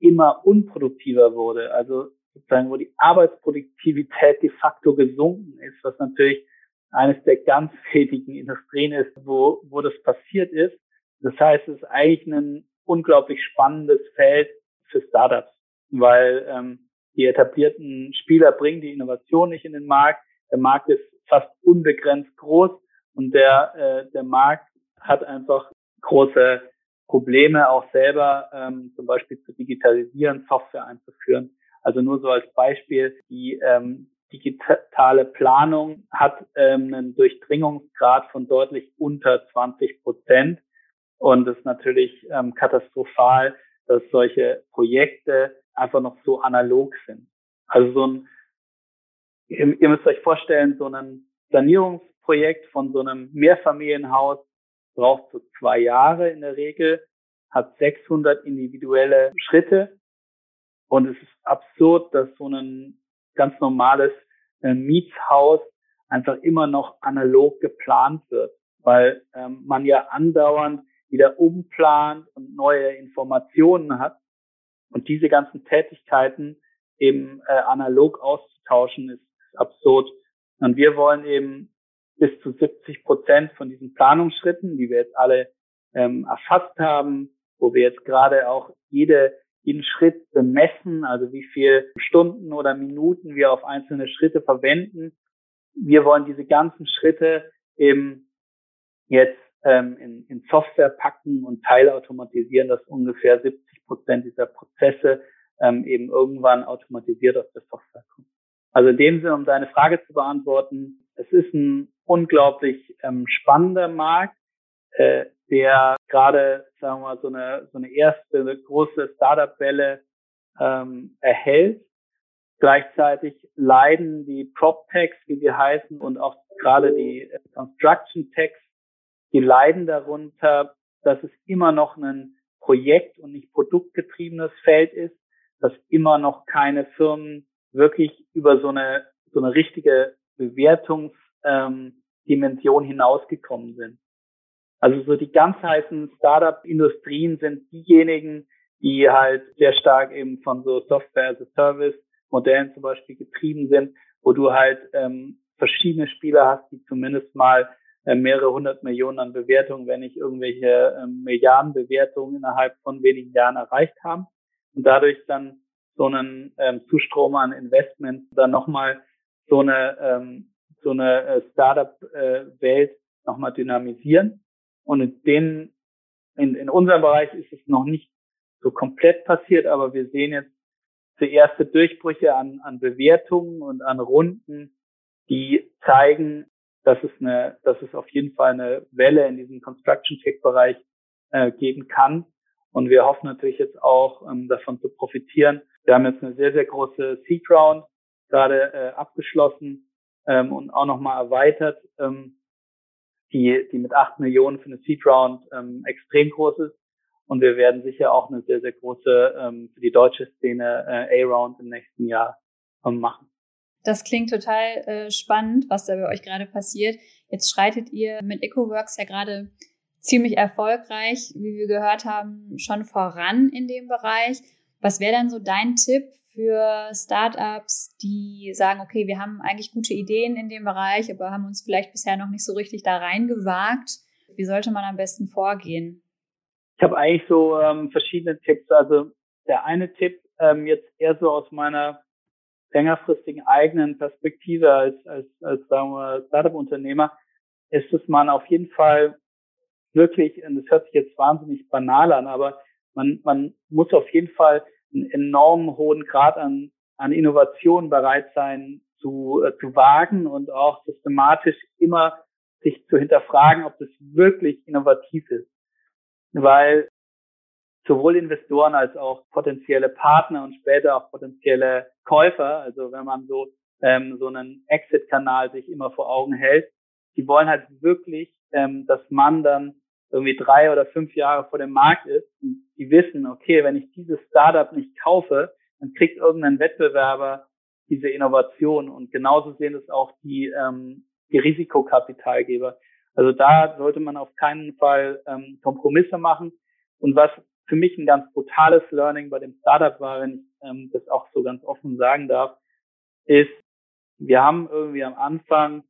immer unproduktiver wurde, also sozusagen, wo die Arbeitsproduktivität de facto gesunken ist, was natürlich eines der ganz wenigen Industrien ist, wo, wo das passiert ist. Das heißt, es ist eigentlich ein unglaublich spannendes Feld für Startups, weil ähm, die etablierten Spieler bringen die Innovation nicht in den Markt. Der Markt ist fast unbegrenzt groß und der, äh, der Markt hat einfach große Probleme auch selber ähm, zum Beispiel zu digitalisieren, Software einzuführen. Also nur so als Beispiel, die ähm, digitale Planung hat ähm, einen Durchdringungsgrad von deutlich unter zwanzig Prozent. Und es ist natürlich ähm, katastrophal, dass solche Projekte einfach noch so analog sind. Also so ein, ihr, ihr müsst euch vorstellen, so ein Sanierungsprojekt von so einem Mehrfamilienhaus braucht so zwei Jahre in der Regel, hat sechshundert individuelle Schritte und es ist absurd, dass so ein ganz normales äh, Mietshaus einfach immer noch analog geplant wird, weil ähm, man ja andauernd wieder umplant und neue Informationen hat und diese ganzen Tätigkeiten eben äh, analog auszutauschen ist, ist absurd. Und wir wollen eben bis zu siebzig Prozent von diesen Planungsschritten, die wir jetzt alle ähm, erfasst haben, wo wir jetzt gerade auch jede, jeden Schritt bemessen, also wie viel Stunden oder Minuten wir auf einzelne Schritte verwenden. Wir wollen diese ganzen Schritte eben jetzt ähm, in, in Software packen und teilautomatisieren, dass ungefähr siebzig Prozent dieser Prozesse ähm, eben irgendwann automatisiert aus der Software kommen. Also in dem Sinne, um deine Frage zu beantworten, es ist ein unglaublich ähm, spannender Markt, äh, der gerade, sagen wir mal, so eine, so eine erste eine große Startup-Welle ähm, erhält. Gleichzeitig leiden die PropTechs, wie sie heißen, und auch gerade die äh, Construction-Techs, die leiden darunter, dass es immer noch ein projekt- und nicht produktgetriebenes Feld ist, dass immer noch keine Firmen wirklich über so eine, so eine richtige Bewertungsdimension ähm, hinausgekommen sind. Also so die ganz heißen Startup-Industrien sind diejenigen, die halt sehr stark eben von so Software-as-a-Service-Modellen zum Beispiel getrieben sind, wo du halt ähm, verschiedene Spieler hast, die zumindest mal äh, mehrere hundert Millionen an Bewertungen, wenn nicht irgendwelche äh, Milliarden Bewertungen innerhalb von wenigen Jahren erreicht haben und dadurch dann so einen ähm, Zustrom an Investments dann nochmal so eine, ähm, so eine Startup-Welt nochmal dynamisieren. Und in, den, in, in unserem Bereich ist es noch nicht so komplett passiert, aber wir sehen jetzt zuerst Durchbrüche an, an Bewertungen und an Runden, die zeigen, dass es, eine, dass es auf jeden Fall eine Welle in diesem Construction-Tech-Bereich äh, geben kann. Und wir hoffen natürlich jetzt auch, ähm, davon zu profitieren. Wir haben jetzt eine sehr, sehr große Seed-Round gerade äh, abgeschlossen ähm, und auch nochmal erweitert, ähm, die, die mit acht Millionen für eine Seed Round ähm, extrem groß ist. Und wir werden sicher auch eine sehr, sehr große, ähm, für die deutsche Szene äh, A-Round im nächsten Jahr ähm, machen. Das klingt total äh, spannend, was da bei euch gerade passiert. Jetzt schreitet ihr mit EcoWorks ja gerade ziemlich erfolgreich, wie wir gehört haben, schon voran in dem Bereich. Was wäre dann so dein Tipp für Startups, die sagen, okay, wir haben eigentlich gute Ideen in dem Bereich, aber haben uns vielleicht bisher noch nicht so richtig da reingewagt? Wie sollte man am besten vorgehen? Ich habe eigentlich so ähm, verschiedene Tipps. Also der eine Tipp ähm, jetzt eher so aus meiner längerfristigen eigenen Perspektive als, als, als sagen wir, Startup-Unternehmer ist, dass man auf jeden Fall wirklich, und das hört sich jetzt wahnsinnig banal an, aber man, man muss auf jeden Fall einen enorm hohen Grad an, an Innovation bereit sein zu, äh, zu wagen und auch systematisch immer sich zu hinterfragen, ob das wirklich innovativ ist. Weil sowohl Investoren als auch potenzielle Partner und später auch potenzielle Käufer, also wenn man so ähm, so einen Exit-Kanal sich immer vor Augen hält, die wollen halt wirklich, ähm, dass man dann irgendwie drei oder fünf Jahre vor dem Markt ist. Und die wissen, okay, wenn ich dieses Startup nicht kaufe, dann kriegt irgendein Wettbewerber diese Innovation. Und genauso sehen es auch die ähm, die Risikokapitalgeber. Also da sollte man auf keinen Fall ähm, Kompromisse machen. Und was für mich ein ganz brutales Learning bei dem Startup war, wenn ich ähm, das auch so ganz offen sagen darf, ist, wir haben irgendwie am Anfang,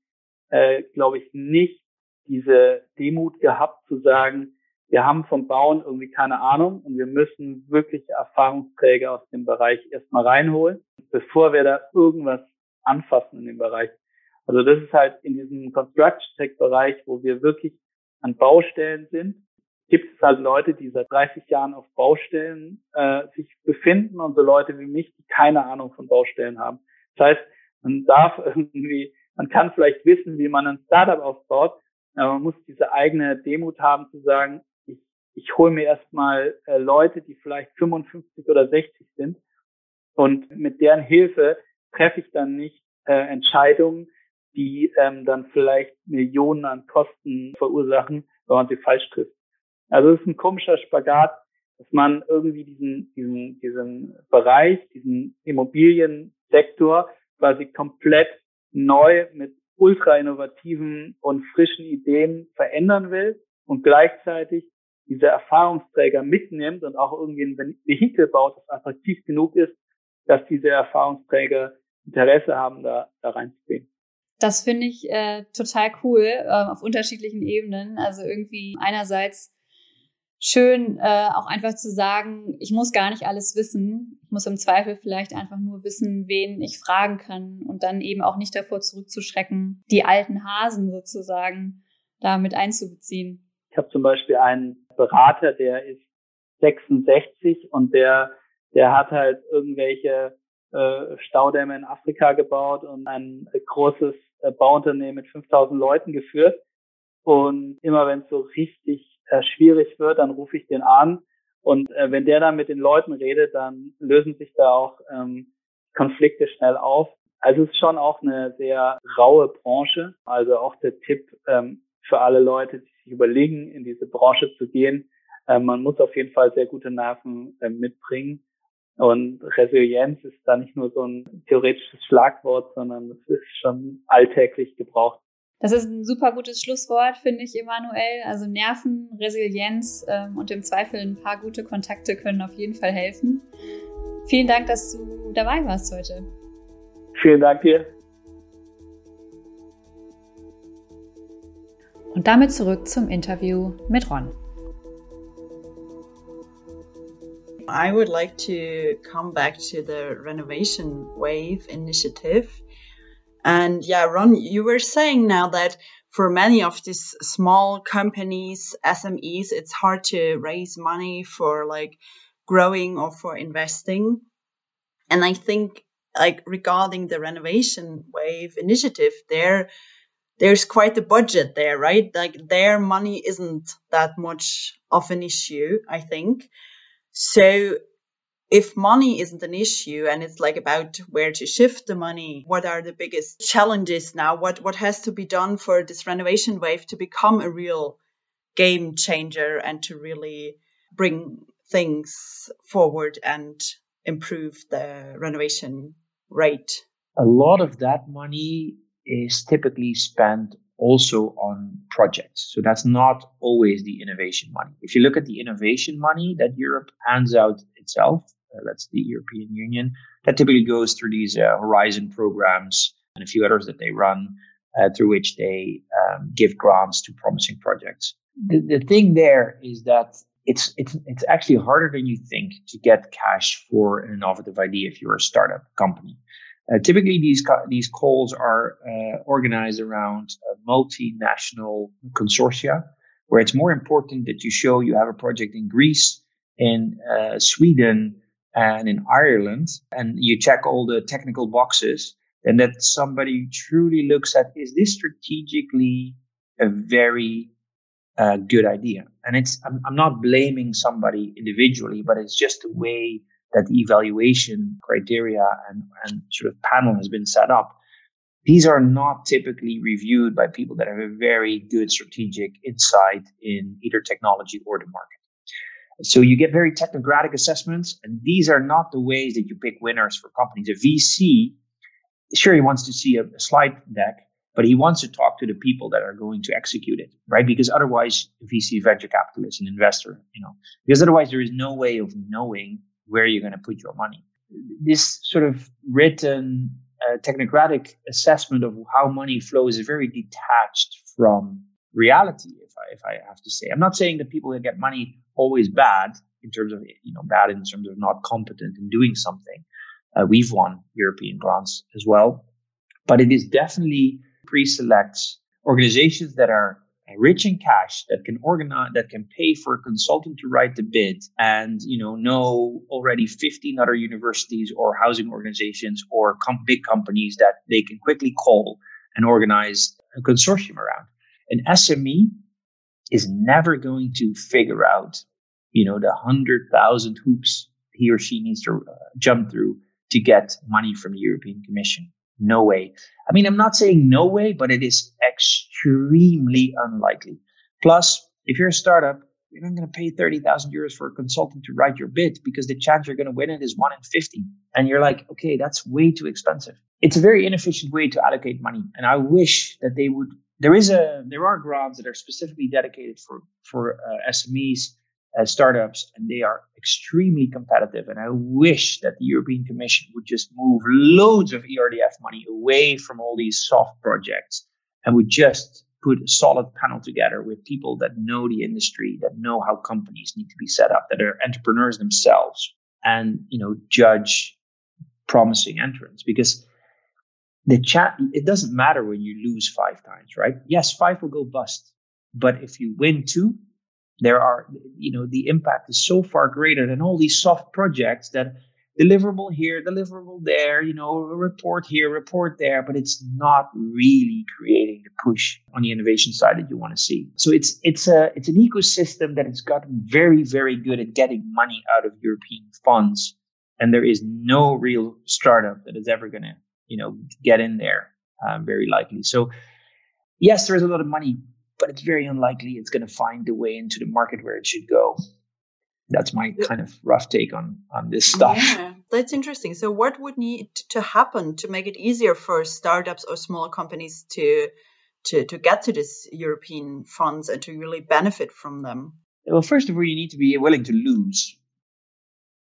äh, glaube ich, nicht diese Demut gehabt zu sagen, wir haben vom Bauen irgendwie keine Ahnung und wir müssen wirklich Erfahrungsträger aus dem Bereich erstmal reinholen, bevor wir da irgendwas anfassen in dem Bereich. Also das ist halt in diesem Construction-Tech-Bereich, wo wir wirklich an Baustellen sind, gibt es halt Leute, die seit dreißig Jahren auf Baustellen äh, sich befinden und so Leute wie mich, die keine Ahnung von Baustellen haben. Das heißt, man darf irgendwie, man kann vielleicht wissen, wie man ein Startup aufbaut, aber man muss diese eigene Demut haben zu sagen, ich, ich hole mir erstmal äh, Leute, die vielleicht fünfundfünfzig oder sechzig sind und mit deren Hilfe treffe ich dann nicht äh, Entscheidungen, die ähm, dann vielleicht Millionen an Kosten verursachen, wenn man sie falsch trifft. Also es ist ein komischer Spagat, dass man irgendwie diesen diesen diesen Bereich, diesen Immobiliensektor quasi komplett neu mit ultra innovativen und frischen Ideen verändern will und gleichzeitig diese Erfahrungsträger mitnimmt und auch irgendwie ein Vehikel baut, das attraktiv genug ist, dass diese Erfahrungsträger Interesse haben, da, da reinzugehen. Das finde ich äh, total cool, äh, auf unterschiedlichen Ebenen. Also irgendwie einerseits schön, äh, auch einfach zu sagen, ich muss gar nicht alles wissen. Ich muss im Zweifel vielleicht einfach nur wissen, wen ich fragen kann und dann eben auch nicht davor zurückzuschrecken, die alten Hasen sozusagen da mit einzubeziehen. Ich habe zum Beispiel einen Berater, der ist sechsundsechzig und der, der hat halt irgendwelche Staudämme in Afrika gebaut und ein großes Bauunternehmen mit fünftausend Leuten geführt. Und immer wenn es so richtig äh, schwierig wird, dann rufe ich den an. Und äh, wenn der dann mit den Leuten redet, dann lösen sich da auch ähm, Konflikte schnell auf. Also es ist schon auch eine sehr raue Branche. Also auch der Tipp ähm, für alle Leute, die sich überlegen, in diese Branche zu gehen. Äh, man muss auf jeden Fall sehr gute Nerven äh, mitbringen. Und Resilienz ist da nicht nur so ein theoretisches Schlagwort, sondern es ist schon alltäglich gebraucht. Das ist ein super gutes Schlusswort, finde ich, Emanuel. Also Nerven, Resilienz ähm, und im Zweifel ein paar gute Kontakte können auf jeden Fall helfen. Vielen Dank, dass du dabei warst heute. Vielen Dank dir. Und damit zurück zum Interview mit Ron. I would like to come back to the Renovation Wave initiative. And yeah, Ron, you were saying now that for many of these small companies, S M Es, it's hard to raise money for like growing or for investing. And I think like regarding the Renovation Wave initiative, there, there's quite a budget there, right? Like their money isn't that much of an issue, I think. So if money isn't an issue and it's like about where to shift the money, what are the biggest challenges now? What what has to be done for this renovation wave to become a real game changer and to really bring things forward and improve the renovation rate? A lot of that money is typically spent also on projects. So that's not always the innovation money. If you look at the innovation money that Europe hands out itself, uh, that's the European Union, that typically goes through these uh, Horizon programs and a few others that they run, uh, through which they um, give grants to promising projects. The, the thing there is that it's, it's, it's actually harder than you think to get cash for an innovative idea if you're a startup company. Uh, typically, these co- these calls are uh, organized around uh, multinational consortia, where it's more important that you show you have a project in Greece, in uh, Sweden, and in Ireland, and you check all the technical boxes, and that somebody truly looks at, is this strategically a very uh, good idea? And it's I'm, I'm not blaming somebody individually, but it's just the way that the evaluation criteria and, and sort of panel has been set up. These are not typically reviewed by people that have a very good strategic insight in either technology or the market. So you get very technocratic assessments, and these are not the ways that you pick winners for companies. A V C, sure, he wants to see a, a slide deck, but he wants to talk to the people that are going to execute it, right? Because otherwise, a V C, venture capitalist, an investor, you know, because otherwise there is no way of knowing where you're going to put your money. This sort of written uh, technocratic assessment of how money flows is very detached from reality, if I, if I have to say. I'm not saying that people that get money always bad in terms of, you know, bad in terms of not competent in doing something. Uh, we've won European grants as well. But it is definitely pre-select organizations that are rich in cash, that can organize, that can pay for a consultant to write the bid, and you know know already fifteen other universities or housing organizations or com- big companies that they can quickly call and organize a consortium around. An S M E is never going to figure out, you know, the hundred thousand hoops he or she needs to uh, jump through to get money from the European Commission. No way. I mean, I'm not saying no way, but it is extremely unlikely. Plus, if you're a startup, you're not going to pay thirty thousand euros for a consultant to write your bid because the chance you're going to win it is one in fifty. And you're like, okay, that's way too expensive. It's a very inefficient way to allocate money. And I wish that they would, there is a, there are grants that are specifically dedicated for, for uh, S M Es, uh, startups, and they are extremely competitive. And I wish that the European Commission would just move loads of E R D F money away from all these soft projects and would just put a solid panel together with people that know the industry, that know how companies need to be set up, that are entrepreneurs themselves, and, you know, judge promising entrants. Because the chat, it doesn't matter when you lose five times, right? Yes, five will go bust. But if you win two, there are, you know, the impact is so far greater than all these soft projects that deliverable here, deliverable there, you know, report here, report there, but it's not really creating the push on the innovation side that you want to see. So it's it's a it's an ecosystem that has gotten very, very good at getting money out of European funds. And there is no real startup that is ever going to, you know, get in there, um, very likely. So yes, there is a lot of money, but it's very unlikely it's going to find the way into the market where it should go. That's my kind of rough take on, on this stuff. Yeah, that's interesting. So what would need to happen to make it easier for startups or small companies to to, to get to this European funds and to really benefit from them? Well, first of all, you need to be willing to lose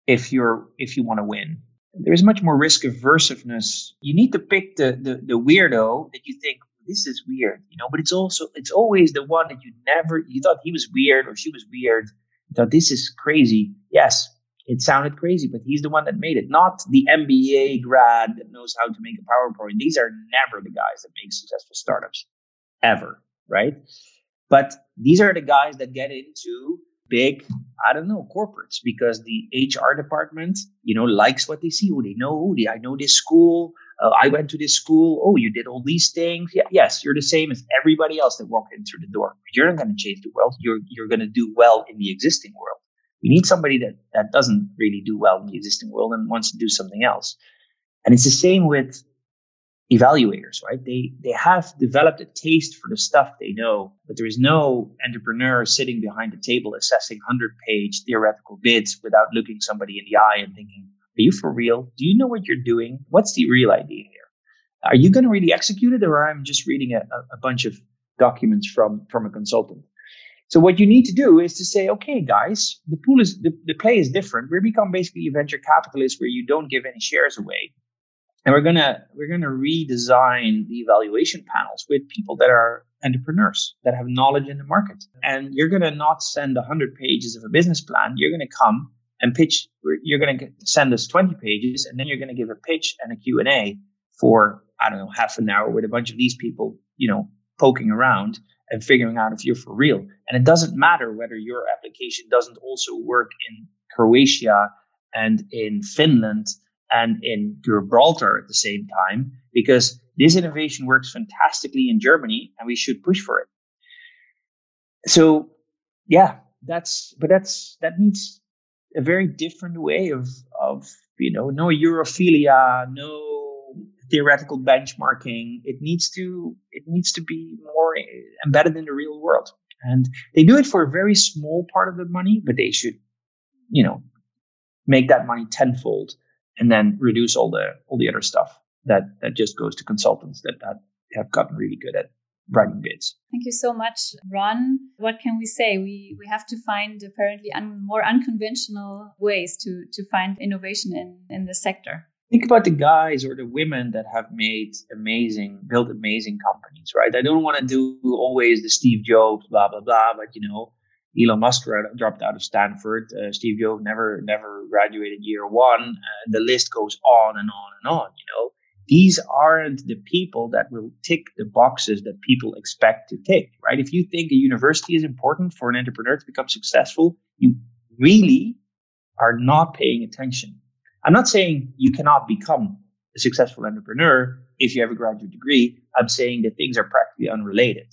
if you're if you want to win. There is much more risk aversiveness. You need to pick the, the, the weirdo that you think, this is weird, you know, but it's also, it's always the one that you never, you thought he was weird or she was weird. You thought this is crazy. Yes, it sounded crazy, but he's the one that made it. Not the M B A grad that knows how to make a PowerPoint. These are never the guys that make successful startups ever, right? But these are the guys that get into big, I don't know, corporates because the H R department, you know, likes what they see. Oh, they know, oh, I know this school. Uh, I went to this school. Oh, you did all these things. Yeah, yes, you're the same as everybody else that walked in through the door. You're not going to change the world. You're you're going to do well in the existing world. You need somebody that, that doesn't really do well in the existing world and wants to do something else. And it's the same with evaluators, right? They they have developed a taste for the stuff they know, but there is no entrepreneur sitting behind the table assessing hundred-page theoretical bids without looking somebody in the eye and thinking, are you for real? Do you know what you're doing? What's the real idea here? Are you going to really execute it, or am I just reading a, a bunch of documents from, from a consultant? So what you need to do is to say, okay, guys, the pool is the, the play is different. We become basically a venture capitalist where you don't give any shares away, and we're gonna we're gonna redesign the evaluation panels with people that are entrepreneurs that have knowledge in the market. And you're gonna not send a hundred pages of a business plan. You're gonna come and pitch. You're gonna send us twenty pages, and then you're gonna give a pitch and a Q and A for I don't know half an hour with a bunch of these people, you know, poking around and figuring out if you're for real. And it doesn't matter whether your application doesn't also work in Croatia and in Finland and in Gibraltar at the same time, because this innovation works fantastically in Germany and we should push for it. So yeah, that's, but that's, that needs a very different way of, of, you know, no Europhilia, no theoretical benchmarking. It needs to it needs to be more embedded in the real world, and they do it for a very small part of the money, but they should, you know, make that money tenfold and then reduce all the all the other stuff that that just goes to consultants that, that have gotten really good at writing bids. Thank you so much, Ron. What can we say? We we have to find apparently un, more unconventional ways to to find innovation in in the sector. Think about the guys or the women that have made amazing, built amazing companies, right? I don't want to do always the Steve Jobs, blah, blah, blah. But, you know, Elon Musk dropped out of Stanford. Uh, Steve Jobs never, never graduated year one. Uh, the list goes on and on and on, you know. These aren't the people that will tick the boxes that people expect to tick, right? If you think a university is important for an entrepreneur to become successful, you really are not paying attention. I'm not saying you cannot become a successful entrepreneur if you have a graduate degree. I'm saying that things are practically unrelated.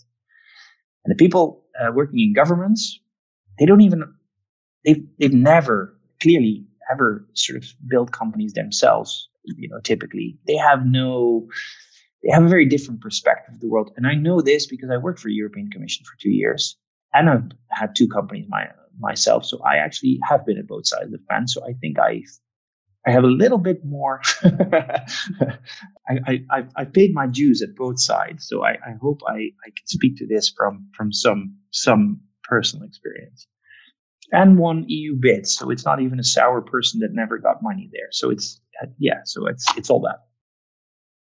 And the people uh, working in governments, they don't even, they've, they've never clearly ever sort of built companies themselves, you know, typically. They have no, they have a very different perspective of the world. And I know this because I worked for the European Commission for two years and I've had two companies my, myself. So I actually have been at both sides of the fence. So I think I I have a little bit more. I, I, I paid my dues at both sides, so I, I hope I, I can speak to this from, from some some personal experience. And won E U bids, so it's not even a sour person that never got money there. So it's yeah, so it's it's all that.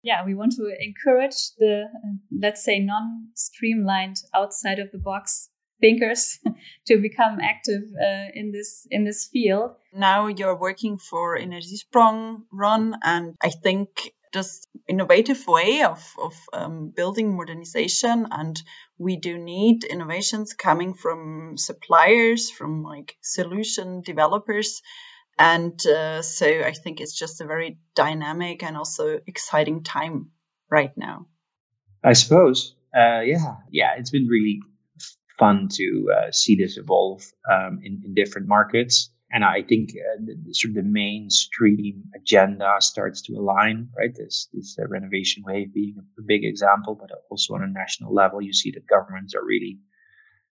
Yeah, we want to encourage the let's say non-streamlined, outside of the box thinkers to become active uh, in this in this field. Now you're working for Energiesprong, Ron, and I think just innovative way of of um, building modernization, and we do need innovations coming from suppliers, from like solution developers, and uh, so I think it's just a very dynamic and also exciting time right now. I suppose, uh, yeah, yeah, it's been really fun to uh, see this evolve um, in, in different markets. And I think uh, the, the, sort of the mainstream agenda starts to align, right? This, this uh, renovation wave being a big example, but also on a national level, you see that governments are really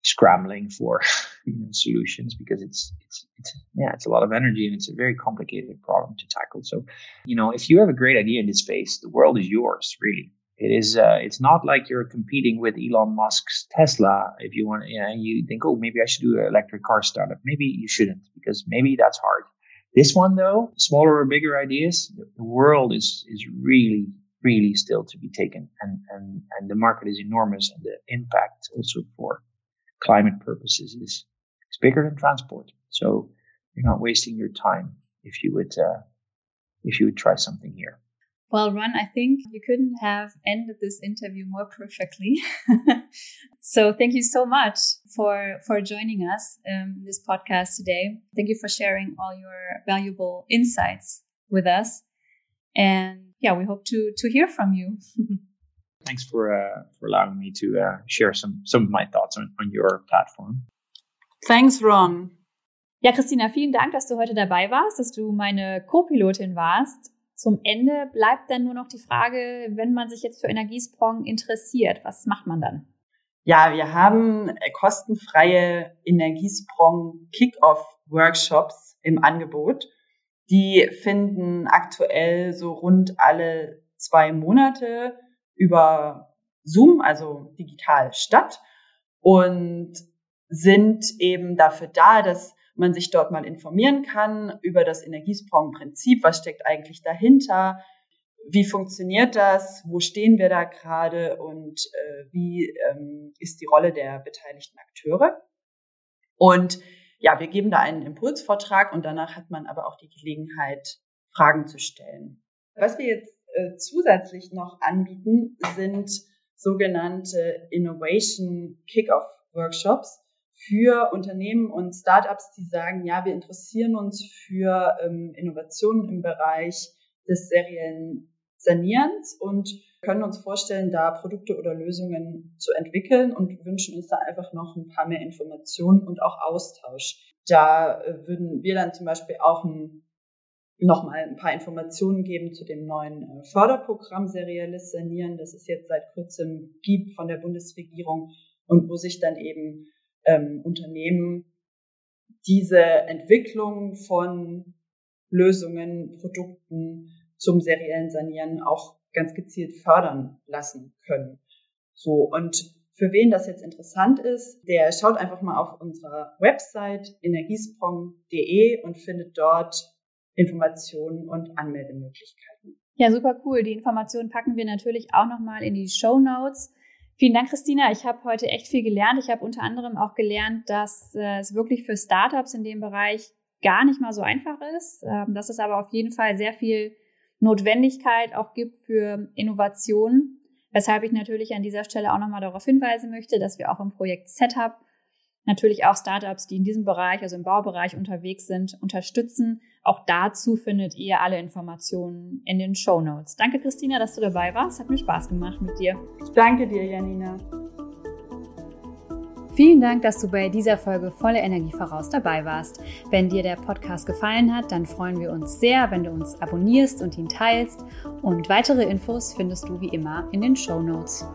scrambling for you know, solutions because it's, it's, it's, yeah, it's a lot of energy and it's a very complicated problem to tackle. So, you know, if you have a great idea in this space, the world is yours, really. It is. Uh, it's not like you're competing with Elon Musk's Tesla. If you want, you know, you think, oh, maybe I should do an electric car startup. Maybe you shouldn't, because maybe that's hard. This one, though, smaller or bigger ideas, the world is is really, really still to be taken, and and and the market is enormous, and the impact also for climate purposes is it's bigger than transport. So you're not wasting your time if you would uh, if you would try something here. Well, Ron, I think you couldn't have ended this interview more perfectly. So thank you so much for, for joining us in this podcast today. Thank you for sharing all your valuable insights with us. And yeah, we hope to, to hear from you. Thanks for, uh, for allowing me to uh, share some, some of my thoughts on, on your platform. Thanks, Ron. Ja, Christina, vielen Dank, dass du heute dabei warst, dass du meine Co-Pilotin warst. Zum Ende bleibt dann nur noch die Frage, wenn man sich jetzt für Energiesprong interessiert, was macht man dann? Ja, wir haben kostenfreie Energiesprong-Kick-Off-Workshops im Angebot. Die finden aktuell so rund alle zwei Monate über Zoom, also digital, statt und sind eben dafür da, dass man sich dort mal informieren kann über das Energiesprong-Prinzip, was steckt eigentlich dahinter, wie funktioniert das, wo stehen wir da gerade und äh, wie ähm, ist die Rolle der beteiligten Akteure. Und ja, wir geben da einen Impulsvortrag und danach hat man aber auch die Gelegenheit, Fragen zu stellen. Was wir jetzt äh, zusätzlich noch anbieten, sind sogenannte Innovation Kick-Off-Workshops für Unternehmen und Startups, die sagen, ja, wir interessieren uns für ähm, Innovationen im Bereich des seriellen Sanierens und können uns vorstellen, da Produkte oder Lösungen zu entwickeln und wünschen uns da einfach noch ein paar mehr Informationen und auch Austausch. Da äh, würden wir dann zum Beispiel auch ein, nochmal ein paar Informationen geben zu dem neuen äh, Förderprogramm Serielles Sanieren, das es jetzt seit kurzem gibt von der Bundesregierung und wo sich dann eben Ähm, Unternehmen diese Entwicklung von Lösungen, Produkten zum seriellen Sanieren auch ganz gezielt fördern lassen können. So, und für wen das jetzt interessant ist, der schaut einfach mal auf unserer Website energiesprong punkt de und findet dort Informationen und Anmeldemöglichkeiten. Ja, super cool. Die Informationen packen wir natürlich auch nochmal in die Shownotes. Vielen Dank, Christina. Ich habe heute echt viel gelernt. Ich habe unter anderem auch gelernt, dass äh, es wirklich für Startups in dem Bereich gar nicht mal so einfach ist, ähm, dass es aber auf jeden Fall sehr viel Notwendigkeit auch gibt für Innovationen, weshalb ich natürlich an dieser Stelle auch nochmal darauf hinweisen möchte, dass wir auch im Projekt Setup natürlich auch Startups, die in diesem Bereich, also im Baubereich unterwegs sind, unterstützen. Auch dazu findet ihr alle Informationen in den Shownotes. Danke, Christina, dass du dabei warst. Hat mir Spaß gemacht mit dir. Ich danke dir, Janina. Vielen Dank, dass du bei dieser Folge Volle Energie voraus dabei warst. Wenn dir der Podcast gefallen hat, dann freuen wir uns sehr, wenn du uns abonnierst und ihn teilst. Und weitere Infos findest du wie immer in den Shownotes.